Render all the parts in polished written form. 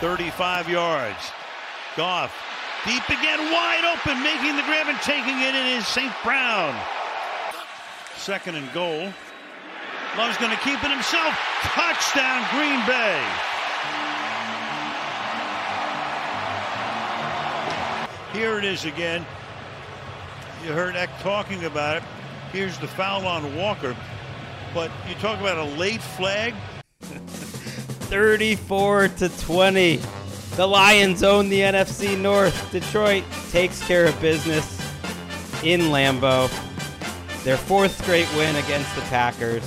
35 yards. Goff, deep again, wide open, making the grab and taking it. It is St. Brown. 2nd and goal. Love's going to keep it himself. Touchdown, Green Bay. Here it is again. You heard Eck talking about it. Here's the foul on Walker. But you talk about a late flag. 34-20. The Lions own the NFC North. Detroit takes care of business in Lambeau. Their 4th straight win against the Packers.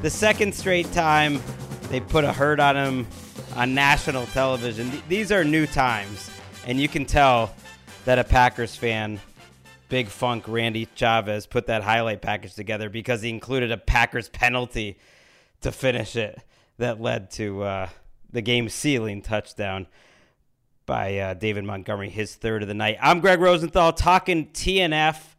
The 2nd straight time they put a hurt on them on national television. These are new times, and you can tell that a Packers fan, Big Funk Randy Chavez, put that highlight package together because he included a Packers penalty to finish it. That led to the game-sealing touchdown by David Montgomery, his 3rd of the night. I'm Gregg Rosenthal, talking TNF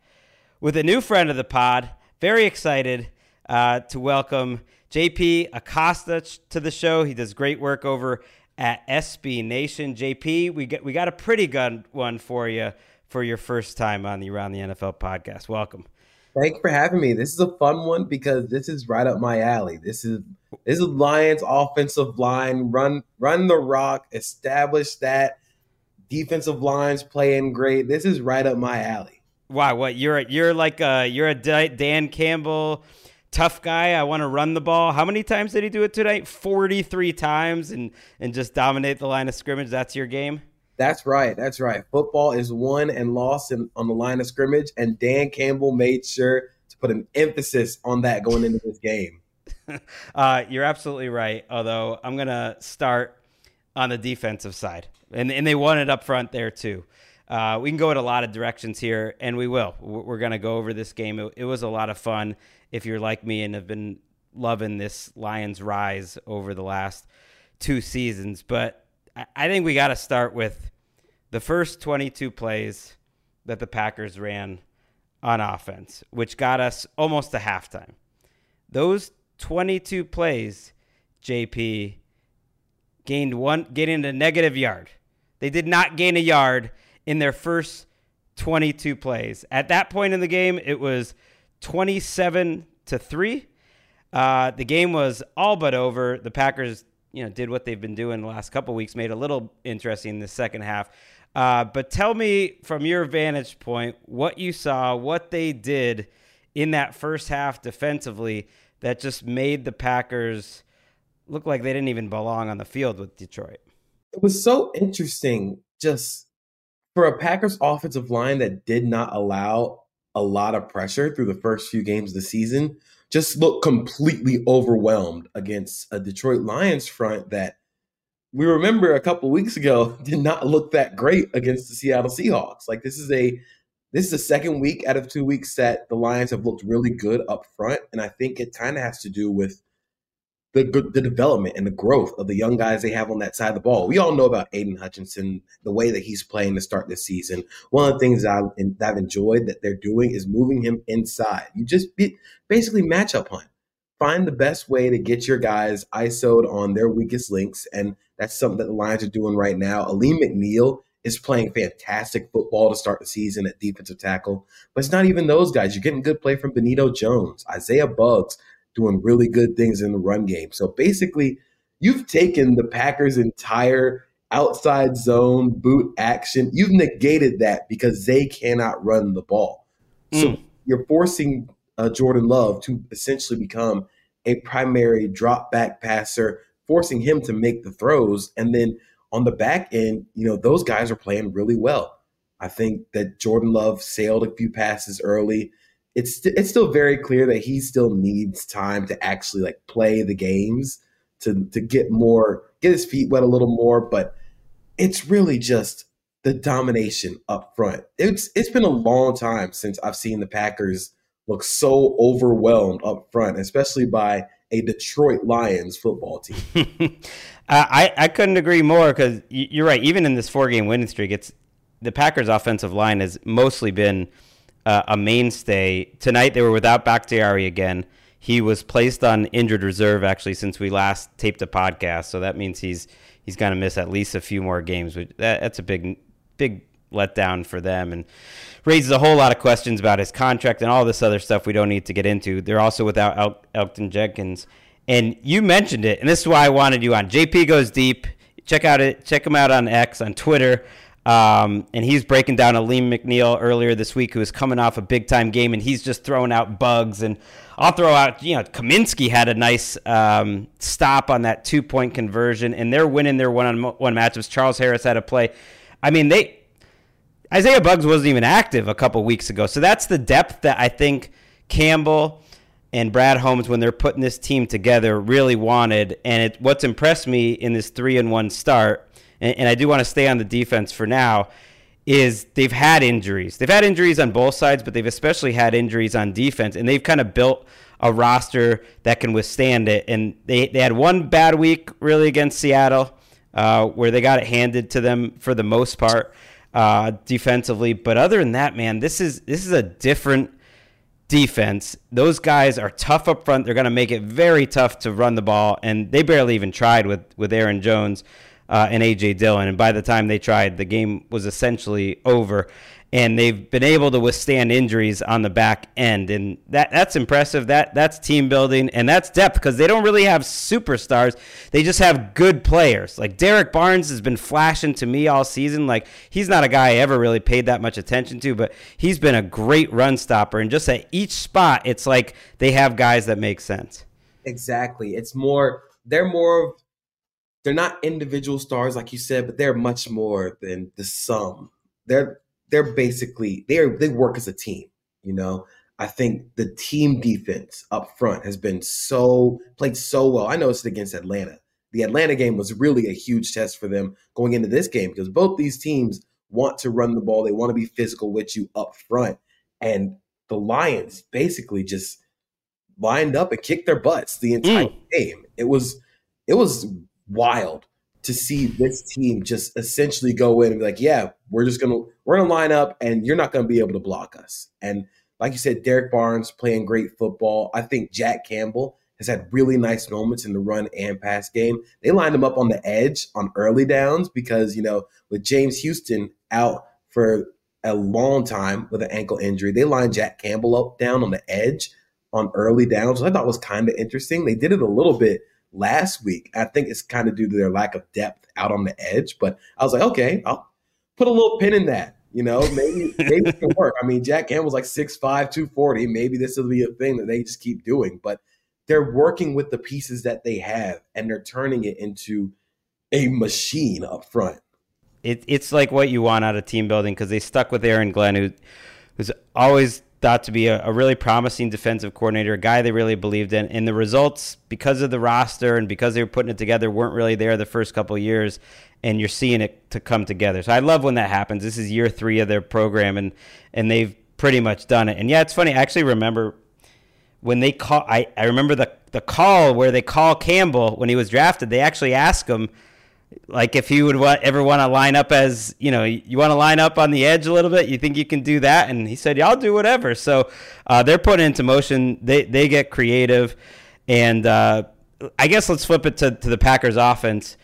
with a new friend of the pod. Very excited to welcome JP Acosta to the show. He does great work over at SB Nation. JP, we got a pretty good one for you for your first time on the Around the NFL podcast. Welcome. Thanks for having me. This is a fun one because this is right up my alley. This is Lions offensive line, run the rock, establish that. Defensive line's playing great. This is right up my alley. Wow, what you're a Dan Campbell tough guy. I want to run the ball. How many times did he do it tonight? 43 times and just dominate the line of scrimmage. That's your game. That's right. That's right. Football is won and lost on the line of scrimmage, and Dan Campbell made sure to put an emphasis on that going into this game. You're absolutely right, although I'm going to start on the defensive side. And they won it up front there, too. We can go in a lot of directions here, and we will. We're going to go over this game. It was a lot of fun if you're like me and have been loving this Lions rise over the last 2 seasons. But I think we got to start with the first 22 plays that the Packers ran on offense, which got us almost to halftime. Those 22 plays, JP, gained a negative yard. They did not gain a yard in their first 22 plays. At that point in the game, it was 27-3. The game was all but over. The Packers did what they've been doing the last couple of weeks, made a little interesting in the second half. But tell me from your vantage point what you saw, what they did in that first half defensively that just made the Packers look like they didn't even belong on the field with Detroit. It was so interesting just for a Packers offensive line that did not allow a lot of pressure through the first few games of the season just looked completely overwhelmed against a Detroit Lions front that we remember a couple weeks ago did not look that great against the Seattle Seahawks. Like, this is a This is the second week out of 2 weeks that the Lions have looked really good up front, and I think it kind of has to do with the development and the growth of the young guys they have on that side of the ball. We all know about Aiden Hutchinson, the way that he's playing to start this season. One of the things that I've enjoyed that they're doing is moving him inside. You just basically matchup hunt. Find the best way to get your guys ISO'd on their weakest links, and that's something that the Lions are doing right now. Aleem McNeill is playing fantastic football to start the season at defensive tackle, but it's not even those guys. You're getting good play from Benito Jones, Isaiah Buggs, doing really good things in the run game. So basically, you've taken the Packers' entire outside zone boot action. You've negated that because they cannot run the ball. So you're forcing Jordan Love to essentially become a primary drop back passer, forcing him to make the throws. And then on the back end, you know, those guys are playing really well. I think that Jordan Love sailed a few passes early. It's still very clear that he still needs time to actually like play the games to get his feet wet a little more. But it's really just the domination up front. It's been a long time since I've seen the Packers look so overwhelmed up front, especially by a Detroit Lions football team. I couldn't agree more, because you're right. Even in this 4-game winning streak, the Packers' offensive line has mostly been a mainstay. Tonight, they were without Bakhtiari again. He was placed on injured reserve, actually, since we last taped a podcast. So that means he's going to miss at least a few more games. That's a big letdown for them, and raises a whole lot of questions about his contract and all this other stuff we don't need to get into. They're also without Elgton Jenkins. And you mentioned it, and this is why I wanted you on. JP Goes Deep. Check him out on X, on Twitter. And he's breaking down Aleem McNeill earlier this week, who is coming off a big-time game, and he's just throwing out bugs. And I'll throw out, Kaminsky had a nice stop on that two-point conversion, and they're winning their one-on-one matchups. Charles Harris had a play. I mean, Isaiah Buggs wasn't even active a couple weeks ago. So that's the depth that I think Campbell and Brad Holmes, when they're putting this team together, really wanted. And what's impressed me in this 3-1 start, and I do want to stay on the defense for now, is they've had injuries. They've had injuries on both sides, but they've especially had injuries on defense, and they've kind of built a roster that can withstand it. And they had one bad week, really, against Seattle, where they got it handed to them for the most part defensively. But other than that, man, this is a different defense. Those guys are tough up front. They're going to make it very tough to run the ball, and they barely even tried with Aaron Jones and A.J. Dillon, and by the time they tried, the game was essentially over, and they've been able to withstand injuries on the back end, and that's impressive. That's team building, and that's depth, because they don't really have superstars. They just have good players. Like, Derek Barnes has been flashing to me all season. Like, he's not a guy I ever really paid that much attention to, but he's been a great run stopper, and just at each spot, it's like they have guys that make sense. Exactly. They're not individual stars, like you said, but they're much more than the sum. They work as a team. I think the team defense up front has been played so well. I noticed it against Atlanta. The Atlanta game was really a huge test for them going into this game, because both these teams want to run the ball. They want to be physical with you up front. And the Lions basically just lined up and kicked their butts the entire game. It was wild to see this team just essentially go in and be like, yeah, we're gonna line up and you're not gonna be able to block us. And like you said, Derek Barnes playing great football. I think Jack Campbell has had really nice moments in the run and pass game. They lined him up on the edge on early downs because, with James Houston out for a long time with an ankle injury, they lined Jack Campbell up down on the edge on early downs, which I thought was kind of interesting. They did it a little bit last week. I think it's kind of due to their lack of depth out on the edge, but I was like, okay, I'll put a little pin in that. Maybe it can work. I mean, Jack Campbell's like 6'5", 240. Maybe this will be a thing that they just keep doing, but they're working with the pieces that they have, and they're turning it into a machine up front. It's like what you want out of team building, because they stuck with Aaron Glenn, who's always thought to be a really promising defensive coordinator, a guy they really believed in. And the results, because of the roster and because they were putting it together, weren't really there the first couple of years, and you're seeing it to come together. So I love when that happens. This is year three of their program, and they've pretty much done it. And, yeah, it's funny. I actually remember when they call – I remember the call where they call Campbell when he was drafted. They actually asked him, like, if he would ever want to line up as, you know, you want to line up on the edge a little bit, you think you can do that? And he said, yeah, I'll do whatever. So they're put into motion. They get creative. And I guess let's flip it to the Packers offense.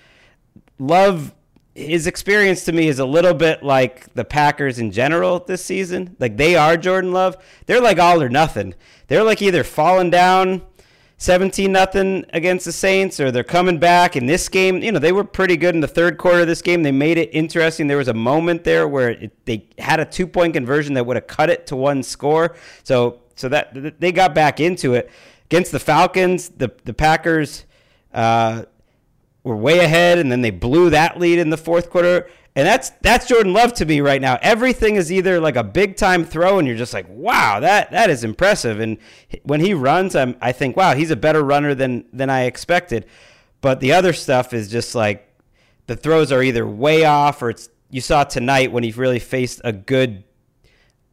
Love, his experience to me is a little bit like the Packers in general this season. Like, they are Jordan Love. They're like all or nothing. They're like either falling down 17-0 against the Saints, or they're coming back in this game. You know, they were pretty good in the third quarter of this game. They made it interesting. There was a moment there where they had a two-point conversion that would have cut it to one score. So that they got back into it. Against the Falcons, the Packers were way ahead, and then they blew that lead in the fourth quarter. And that's Jordan Love to me right now. Everything is either like a big-time throw, and you're just like, wow, that is impressive. And when he runs, I think, wow, he's a better runner than I expected. But the other stuff is just like the throws are either way off, or it's, you saw tonight when he really faced a good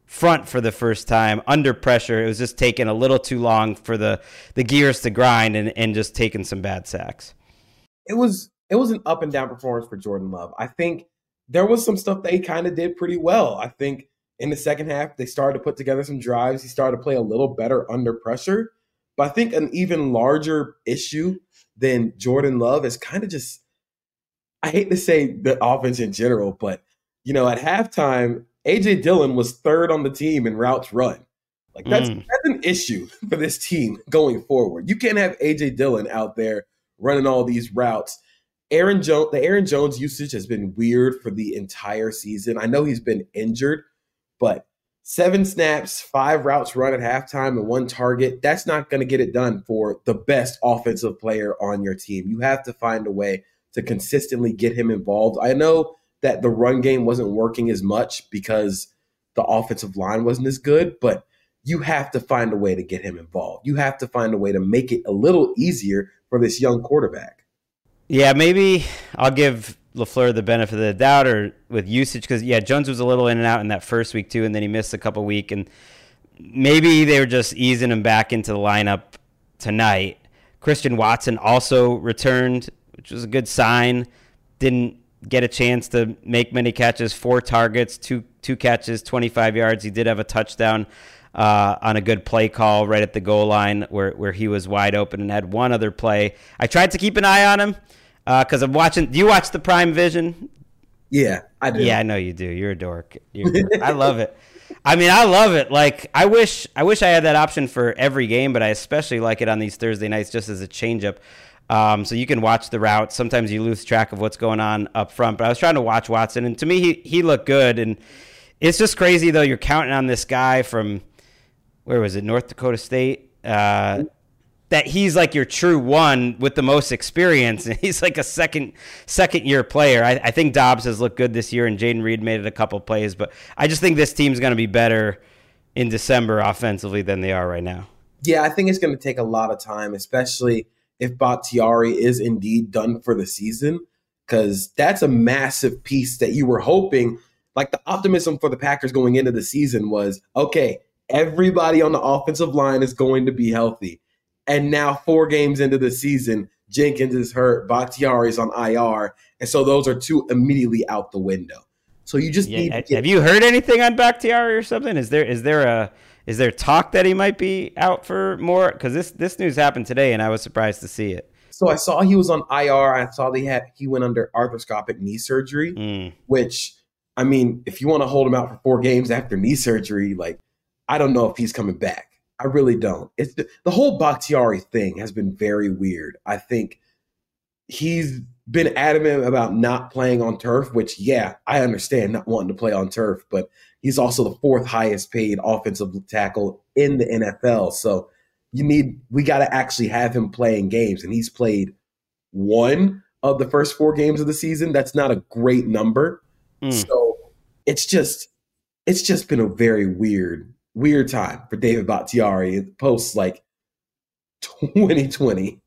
front for the first time, under pressure, it was just taking a little too long for the gears to grind and just taking some bad sacks. It was an up-and-down performance for Jordan Love. I think there was some stuff they kind of did pretty well. I think in the second half, they started to put together some drives. He started to play a little better under pressure. But I think an even larger issue than Jordan Love is kind of just, I hate to say the offense in general, but, you know, at halftime, A.J. Dillon was third on the team in routes run. Like, that's an issue for this team going forward. You can't have A.J. Dillon out there running all these routes. The Aaron Jones usage has been weird for the entire season. I know he's been injured, but 7 snaps, 5 routes run at halftime and 1 target, that's not going to get it done for the best offensive player on your team. You have to find a way to consistently get him involved. I know that the run game wasn't working as much because the offensive line wasn't as good, but you have to find a way to get him involved. You have to find a way to make it a little easier for this young quarterback. Yeah, maybe I'll give LaFleur the benefit of the doubt or with usage because, yeah, Jones was a little in and out in that first week too, and then he missed a couple weeks. And maybe they were just easing him back into the lineup tonight. Christian Watson also returned, which was a good sign. Didn't get a chance to make many catches, 4 targets, two catches, 25 yards. He did have a touchdown on a good play call right at the goal line where he was wide open and had one other play. I tried to keep an eye on him because I'm watching. Do you watch the Prime Vision? Yeah, I do. Yeah, I know you do. You're a dork. I love it. I mean, I love it. Like, I wish I had that option for every game, but I especially like it on these Thursday nights just as a changeup. So you can watch the route. Sometimes you lose track of what's going on up front, but I was trying to watch Watson, and to me, he looked good. And it's just crazy though. You're counting on this guy from, where was it, North Dakota State, that he's like your true one with the most experience, and he's like a second-year player. I think Dobbs has looked good this year, and Jaden Reed made it a couple plays, but I just think this team's going to be better in December offensively than they are right now. Yeah, I think it's going to take a lot of time, especially if Bakhtiari is indeed done for the season, because that's a massive piece that you were hoping. Like, the optimism for the Packers going into the season was, okay, everybody on the offensive line is going to be healthy. And now 4 games into the season, Jenkins is hurt, Bakhtiari's on IR, and so those are 2 immediately out the window. So you just need to get... Have you heard anything on Bakhtiari or something? Is there talk that he might be out for more? Because this news happened today, and I was surprised to see it. So I saw he was on IR. I saw he went under arthroscopic knee surgery, which, I mean, if you want to hold him out for 4 games after knee surgery, like, I don't know if he's coming back. I really don't. It's the whole Bakhtiari thing has been very weird. I think he's been adamant about not playing on turf, which, yeah, I understand not wanting to play on turf, but he's also the 4th highest paid offensive tackle in the NFL. So we got to actually have him playing games, and he's played 1 of the first 4 games of the season. That's not a great number. So it's just been a very weird weird time for David Bakhtiari post like 2020.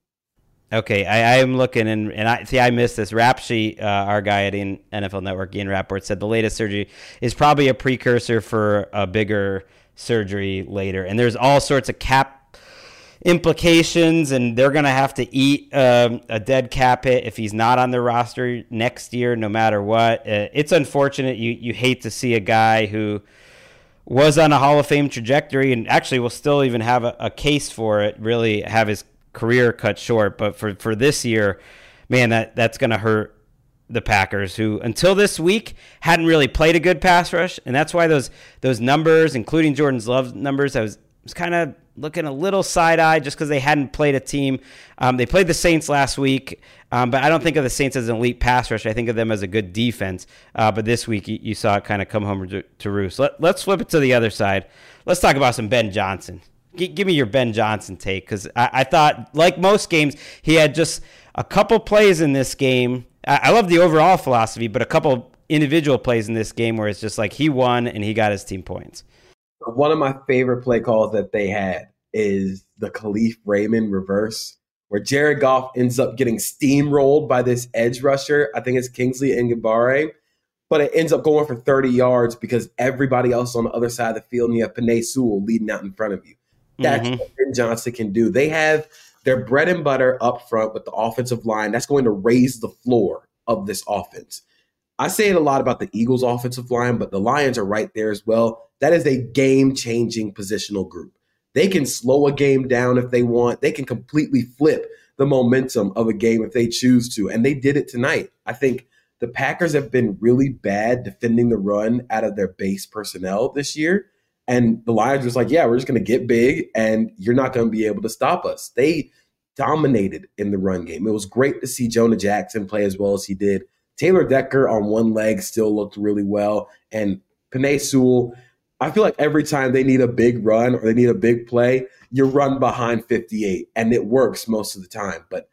Okay, I am looking, and I see I missed this. Rap Sheet, our guy at NFL Network, Ian Rapport, said the latest surgery is probably a precursor for a bigger surgery later. And there's all sorts of cap implications, and they're going to have to eat a dead cap hit if he's not on the roster next year, no matter what. It's unfortunate. You hate to see a guy who was on a Hall of Fame trajectory and actually will still even have a case for it, really have his career cut short. But for this year, man, that's going to hurt the Packers, who until this week hadn't really played a good pass rush. And that's why those numbers, including Jordan Love's numbers, I was kind of looking a little side-eyed just because they hadn't played a team. They played the Saints last week, but I don't think of the Saints as an elite pass rush. I think of them as a good defense. But this week you saw it kind of come home to roost. Let's flip it to the other side. Let's talk about some Ben Johnson. Give me your Ben Johnson take, because I thought, like most games, he had just a couple plays in this game. I love the overall philosophy, but a couple individual plays in this game where it's just like he won and he got his team points. One of my favorite play calls that they had is the Khalif Raymond reverse, where Jared Goff ends up getting steamrolled by this edge rusher. I think it's Kingsley Engabare, but it ends up going for 30 yards because everybody else on the other side of the field, and you have Penei Sewell leading out in front of you. That's what Ben Johnson can do. They have their bread and butter up front with the offensive line. That's going to raise the floor of this offense. I say it a lot about the Eagles' offensive line, but the Lions are right there as well. That is a game-changing positional group. They can slow a game down if they want. They can completely flip the momentum of a game if they choose to, and they did it tonight. I think the Packers have been really bad defending the run out of their base personnel this year. And the Lions was like, yeah, we're just going to get big, and you're not going to be able to stop us. They dominated in the run game. It was great to see Jonah Jackson play as well as he did. Taylor Decker on one leg still looked really well. And Penei Sewell, I feel like every time they need a big run or they need a big play, you run behind 58, and it works most of the time. But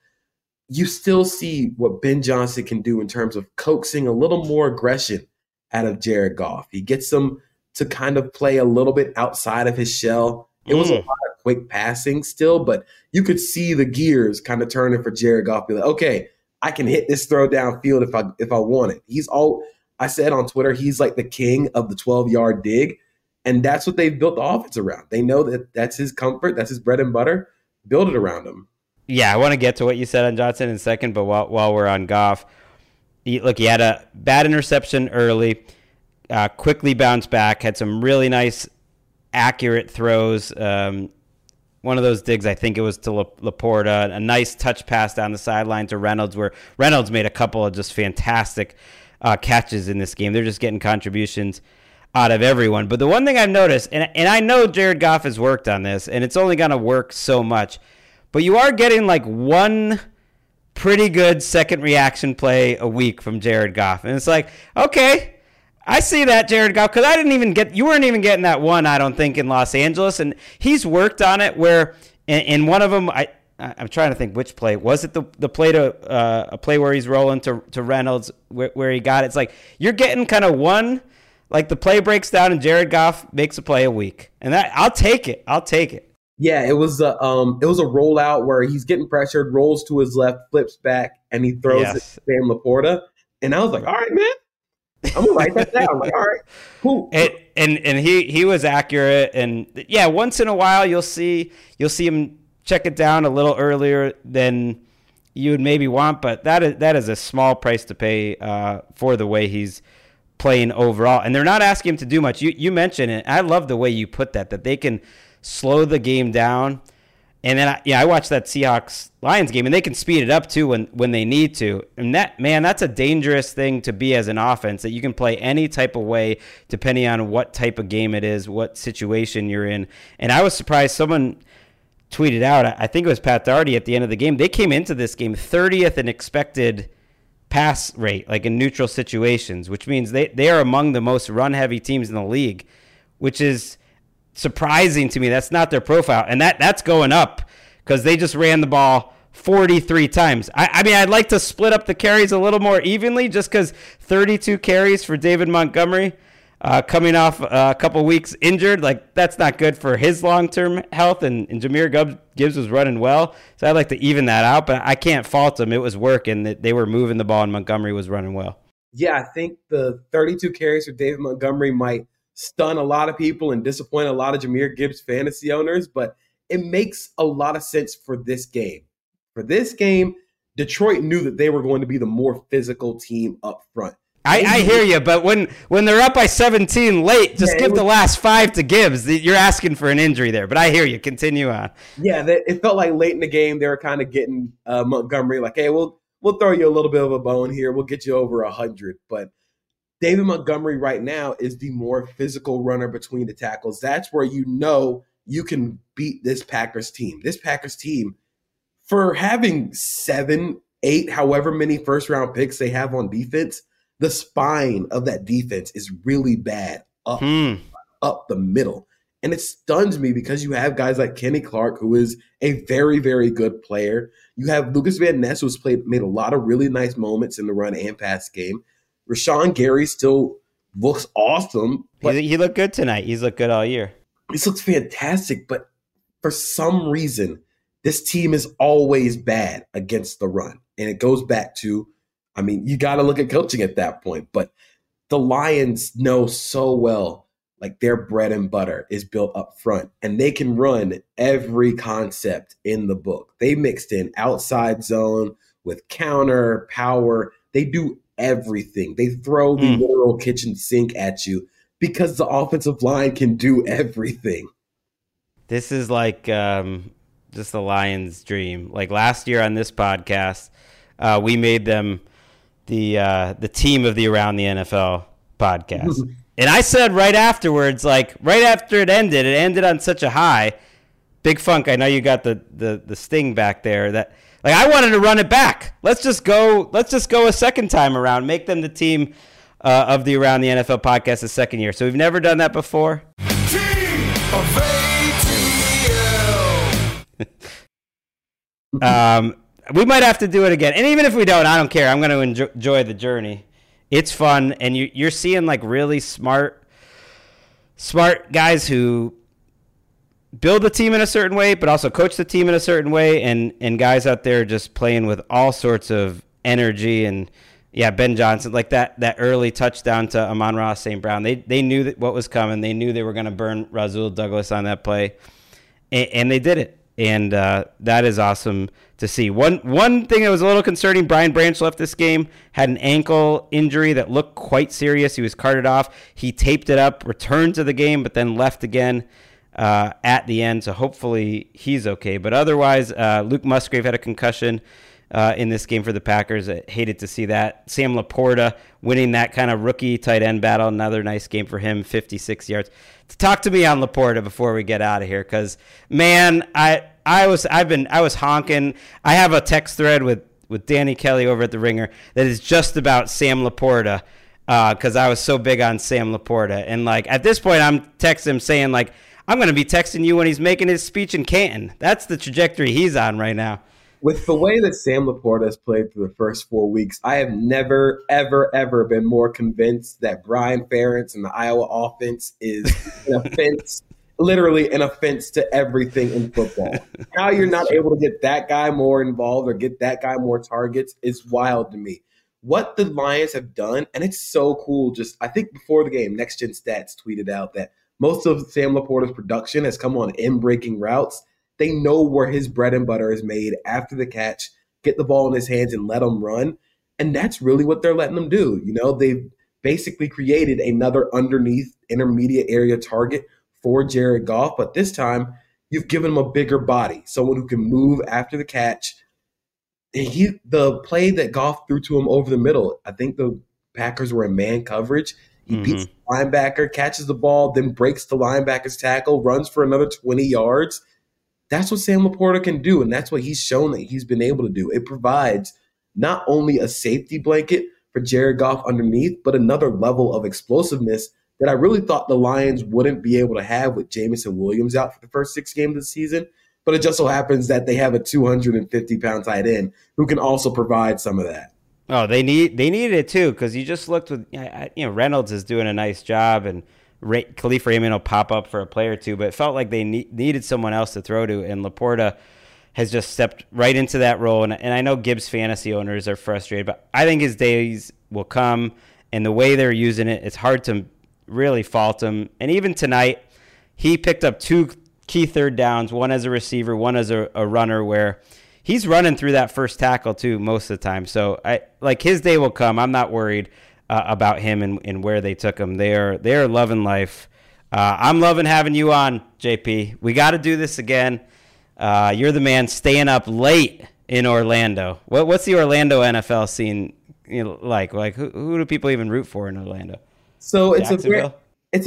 you still see what Ben Johnson can do in terms of coaxing a little more aggression out of Jared Goff. He gets some to kind of play a little bit outside of his shell. It was a lot of quick passing still, but you could see the gears kind of turning for Jared Goff. Be like, okay, I can hit this throw downfield if I want it. I said on Twitter, he's like the king of the 12-yard dig, and that's what they've built the offense around. They know that's his comfort, that's his bread and butter. Build it around him. Yeah, I want to get to what you said on Johnson in a second, but while we're on Goff, he had a bad interception early. Quickly bounced back, had some really nice, accurate throws. One of those digs, I think it was to LaPorta, a nice touch pass down the sideline to Reynolds, where Reynolds made a couple of just fantastic catches in this game. They're just getting contributions out of everyone. But the one thing I've noticed, and I know Jared Goff has worked on this, and it's only going to work so much, but you are getting like one pretty good second reaction play a week from Jared Goff. And it's like, okay, I see that, Jared Goff, because you weren't even getting that one, I don't think, in Los Angeles. And he's worked on it where in one of them, I'm trying to think which play. Was it the play to a play where he's rolling to Reynolds where he got it? It's like you're getting kind of one, like the play breaks down and Jared Goff makes a play a week. And that I'll take it. Yeah, it was a rollout where he's getting pressured, rolls to his left, flips back, and he throws it to Sam LaPorta. And I was like, all right, man. I'm gonna write that down. Like, all right, cool. And he was accurate, and yeah, once in a while you'll see him check it down a little earlier than you would maybe want, but that is a small price to pay for the way he's playing overall. And they're not asking him to do much. You mentioned it. I love the way you put that they can slow the game down, and then I watched that Seahawks Lions game, and they can speed it up too when they need to. And that's a dangerous thing to be as an offense, that you can play any type of way depending on what type of game it is, what situation you're in. And I was surprised someone tweeted out, I think it was Pat Daugherty at the end of the game, they came into this game 30th in expected pass rate, like in neutral situations, which means they are among the most run-heavy teams in the league, which is surprising to me. That's not their profile. And that's going up because they just ran the ball 43 times. I mean, I'd like to split up the carries a little more evenly just because 32 carries for David Montgomery coming off a couple weeks injured. Like, that's not good for his long-term health, and Jahmyr Gibbs was running well. So I'd like to even that out, but I can't fault him. It was working. They were moving the ball, and Montgomery was running well. Yeah, I think the 32 carries for David Montgomery might stun a lot of people and disappoint a lot of Jahmyr Gibbs fantasy owners, but it makes a lot of sense for this game. For this game, Detroit knew that they were going to be the more physical team up front. I hear you, but when they're up by 17 late, just give the last 5 to Gibbs. You're asking for an injury there, but I hear you. Continue on. Yeah, it felt like late in the game they were kind of getting Montgomery like, hey, we'll throw you a little bit of a bone here. We'll get you over 100. But David Montgomery right now is the more physical runner between the tackles. That's where you know you can beat this Packers team. This Packers team, for having 7, 8, however many first-round picks they have on defense, the spine of that defense is really bad up the middle. And it stuns me because you have guys like Kenny Clark, who is a very, very good player. You have Lucas Van Ness, who's made a lot of really nice moments in the run and pass game. Rashawn Gary still looks awesome. He looked good tonight. He's looked good all year. This looks fantastic, but for some reason, this team is always bad against the run. And it goes back to, I mean, you got to look at coaching at that point. But the Lions know so well, like, their bread and butter is built up front. And they can run every concept in the book. They mixed in outside zone with counter, power. They do everything. They throw the literal kitchen sink at you because the offensive line can do everything. This is like just the Lions' dream. Like last year on this podcast, we made them – the team of the Around the NFL podcast. And I said right afterwards, like right after it ended on such a high. Big Funk, I know you got the sting back there, that like I wanted to run it back. Let's just go a second time around, make them the team of the Around the NFL podcast the second year. So we've never done that before. Team of ATL. We might have to do it again. And even if we don't, I don't care. I'm going to enjoy the journey. It's fun. And you're seeing like really smart guys who build the team in a certain way, but also coach the team in a certain way. And guys out there just playing with all sorts of energy. And yeah, Ben Johnson, like that early touchdown to Amon-Ra St. Brown. They knew that what was coming. They knew they were going to burn Rasul Douglas on that play. And they did it. And that is awesome to see. One thing that was a little concerning, Brian Branch left this game, had an ankle injury that looked quite serious. He was carted off. He taped it up, returned to the game, but then left again at the end. So hopefully he's okay. But otherwise, Luke Musgrave had a concussion in this game for the Packers. I hated to see that. Sam LaPorta winning that kind of rookie tight end battle. Another nice game for him, 56 yards. Talk to me on LaPorta before we get out of here, because man, I was honking. I have a text thread with Danny Kelly over at the Ringer that is just about Sam LaPorta, because I was so big on Sam LaPorta. And like at this point, I'm texting him saying like, I'm going to be texting you when he's making his speech in Canton. That's the trajectory he's on right now. With the way that Sam LaPorta has played through the first 4 weeks, I have never, ever, ever been more convinced that Brian Ferentz and the Iowa offense is an offense, literally an offense to everything in football. How you're not able to get that guy more involved or get that guy more targets is wild to me. What the Lions have done, and it's so cool, just I think before the game, Next Gen Stats tweeted out that most of Sam LaPorta's production has come on in-breaking routes. They know where his bread and butter is made after the catch, get the ball in his hands and let him run. And that's really what they're letting him do. You know, they've basically created another underneath intermediate area target for Jared Goff. But this time you've given him a bigger body, someone who can move after the catch. And the play that Goff threw to him over the middle, I think the Packers were in man coverage. He beats the linebacker, catches the ball, then breaks the linebacker's tackle, runs for another 20 yards. That's what Sam LaPorta can do, and that's what he's shown that he's been able to do. It provides not only a safety blanket for Jared Goff underneath, but another level of explosiveness that I really thought the Lions wouldn't be able to have with Jamison Williams out for the first 6 games of the season. But it just so happens that they have a 250-pound tight end who can also provide some of that. Oh, they needed it too, because you just looked with, you know, Reynolds is doing a nice job, and Khalif Raymond will pop up for a play or two, but it felt like they needed someone else to throw to, and LaPorta has just stepped right into that role. And I know Gibbs fantasy owners are frustrated, but I think his days will come, and the way they're using it, it's hard to really fault him. And even tonight, he picked up two key third downs, one as a receiver, one as a runner, where he's running through that first tackle too most of the time. So his day will come. I'm not worried about him and where they took him. They are loving life. I'm loving having you on, JP. We got to do this again. You're the man, staying up late in Orlando. What's the Orlando NFL scene like? Like who do people even root for in Orlando? So it's a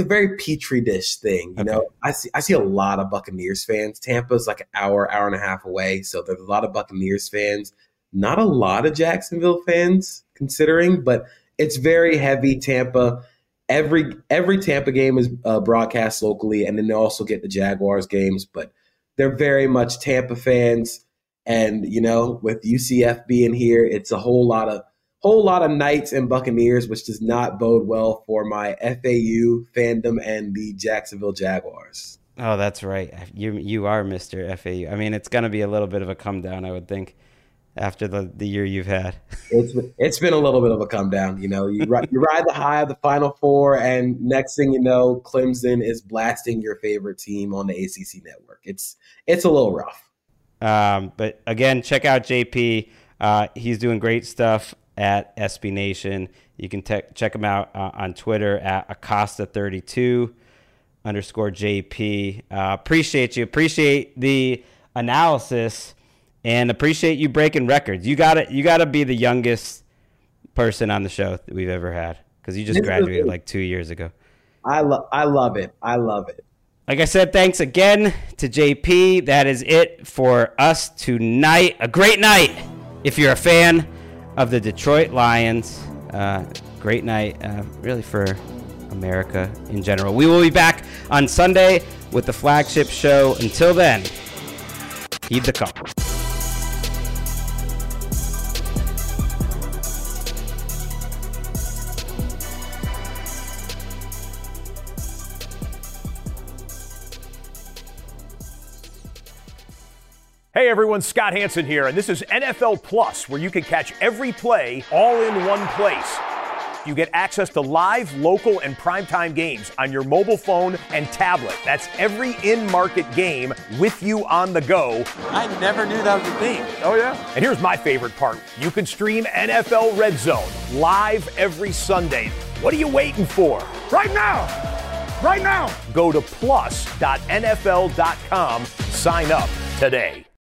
very petri dish thing, you know. I see a lot of Buccaneers fans. Tampa's like an hour and a half away, so there's a lot of Buccaneers fans. Not a lot of Jacksonville fans, considering, but it's very heavy Tampa. Every Tampa game is broadcast locally, and then they also get the Jaguars games. But they're very much Tampa fans, and you know, with UCF being here, it's a whole lot of Knights and Buccaneers, which does not bode well for my FAU fandom and the Jacksonville Jaguars. Oh, that's right. You are Mr. FAU. I mean, it's going to be a little bit of a come down, I would think, after the year you've had. It's been a little bit of a come down. You know, you ride the high of the Final Four, and next thing you know, Clemson is blasting your favorite team on the ACC network. It's a little rough. But again, check out JP. He's doing great stuff at SB Nation. You can check him out on Twitter at Acosta32_JP. Appreciate you. Appreciate the analysis, and appreciate you breaking records. You gotta be the youngest person on the show that we've ever had, because you just graduated like 2 years ago. I love it. Like I said, thanks again to JP. That is it for us tonight. A great night if you're a fan of the Detroit Lions. Great night, really, for America in general. We will be back on Sunday with the flagship show. Until then, heed the call. Hey everyone, Scott Hansen here, and this is NFL Plus, where you can catch every play all in one place. You get access to live, local, and primetime games on your mobile phone and tablet. That's every in-market game with you on the go. I never knew that was a thing. Oh, yeah. And here's my favorite part. You can stream NFL Red Zone live every Sunday. What are you waiting for? Right now! Right now! Go to plus.nfl.com. Sign up today.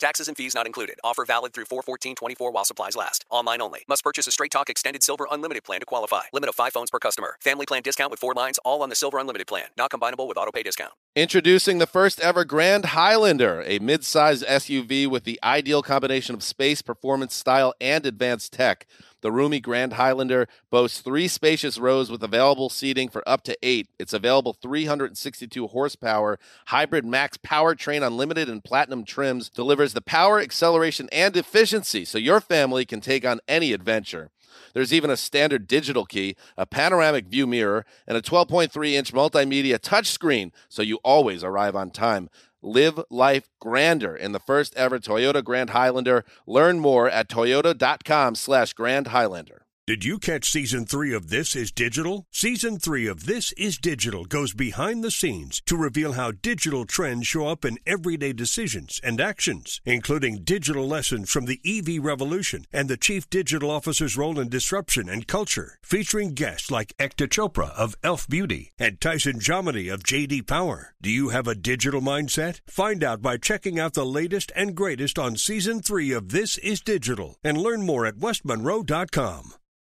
Taxes and fees not included. Offer valid through 4/14/24 while supplies last. Online only. Must purchase a Straight Talk Extended Silver Unlimited plan to qualify. Limit of 5 phones per customer. Family plan discount with 4 lines, all on the Silver Unlimited plan. Not combinable with auto pay discount. Introducing the first ever Grand Highlander, a mid-sized SUV with the ideal combination of space, performance, style, and advanced tech. The roomy Grand Highlander boasts 3 spacious rows with available seating for up to 8. It's available 362 horsepower, Hybrid Max powertrain unlimited and platinum trims, delivers the power, acceleration, and efficiency so your family can take on any adventure. There's even a standard digital key, a panoramic view mirror, and a 12.3-inch multimedia touchscreen so you always arrive on time. Live life grander in the first ever Toyota Grand Highlander. Learn more at toyota.com/Grand Highlander. Did you catch Season 3 of This Is Digital? Season 3 of This Is Digital goes behind the scenes to reveal how digital trends show up in everyday decisions and actions, including digital lessons from the EV revolution and the Chief Digital Officer's role in disruption and culture. Featuring guests like Ekta Chopra of e.l.f. Beauty and Tyson Jomini of J.D. Power. Do you have a digital mindset? Find out by checking out the latest and greatest on Season 3 of This Is Digital and learn more at westmonroe.com.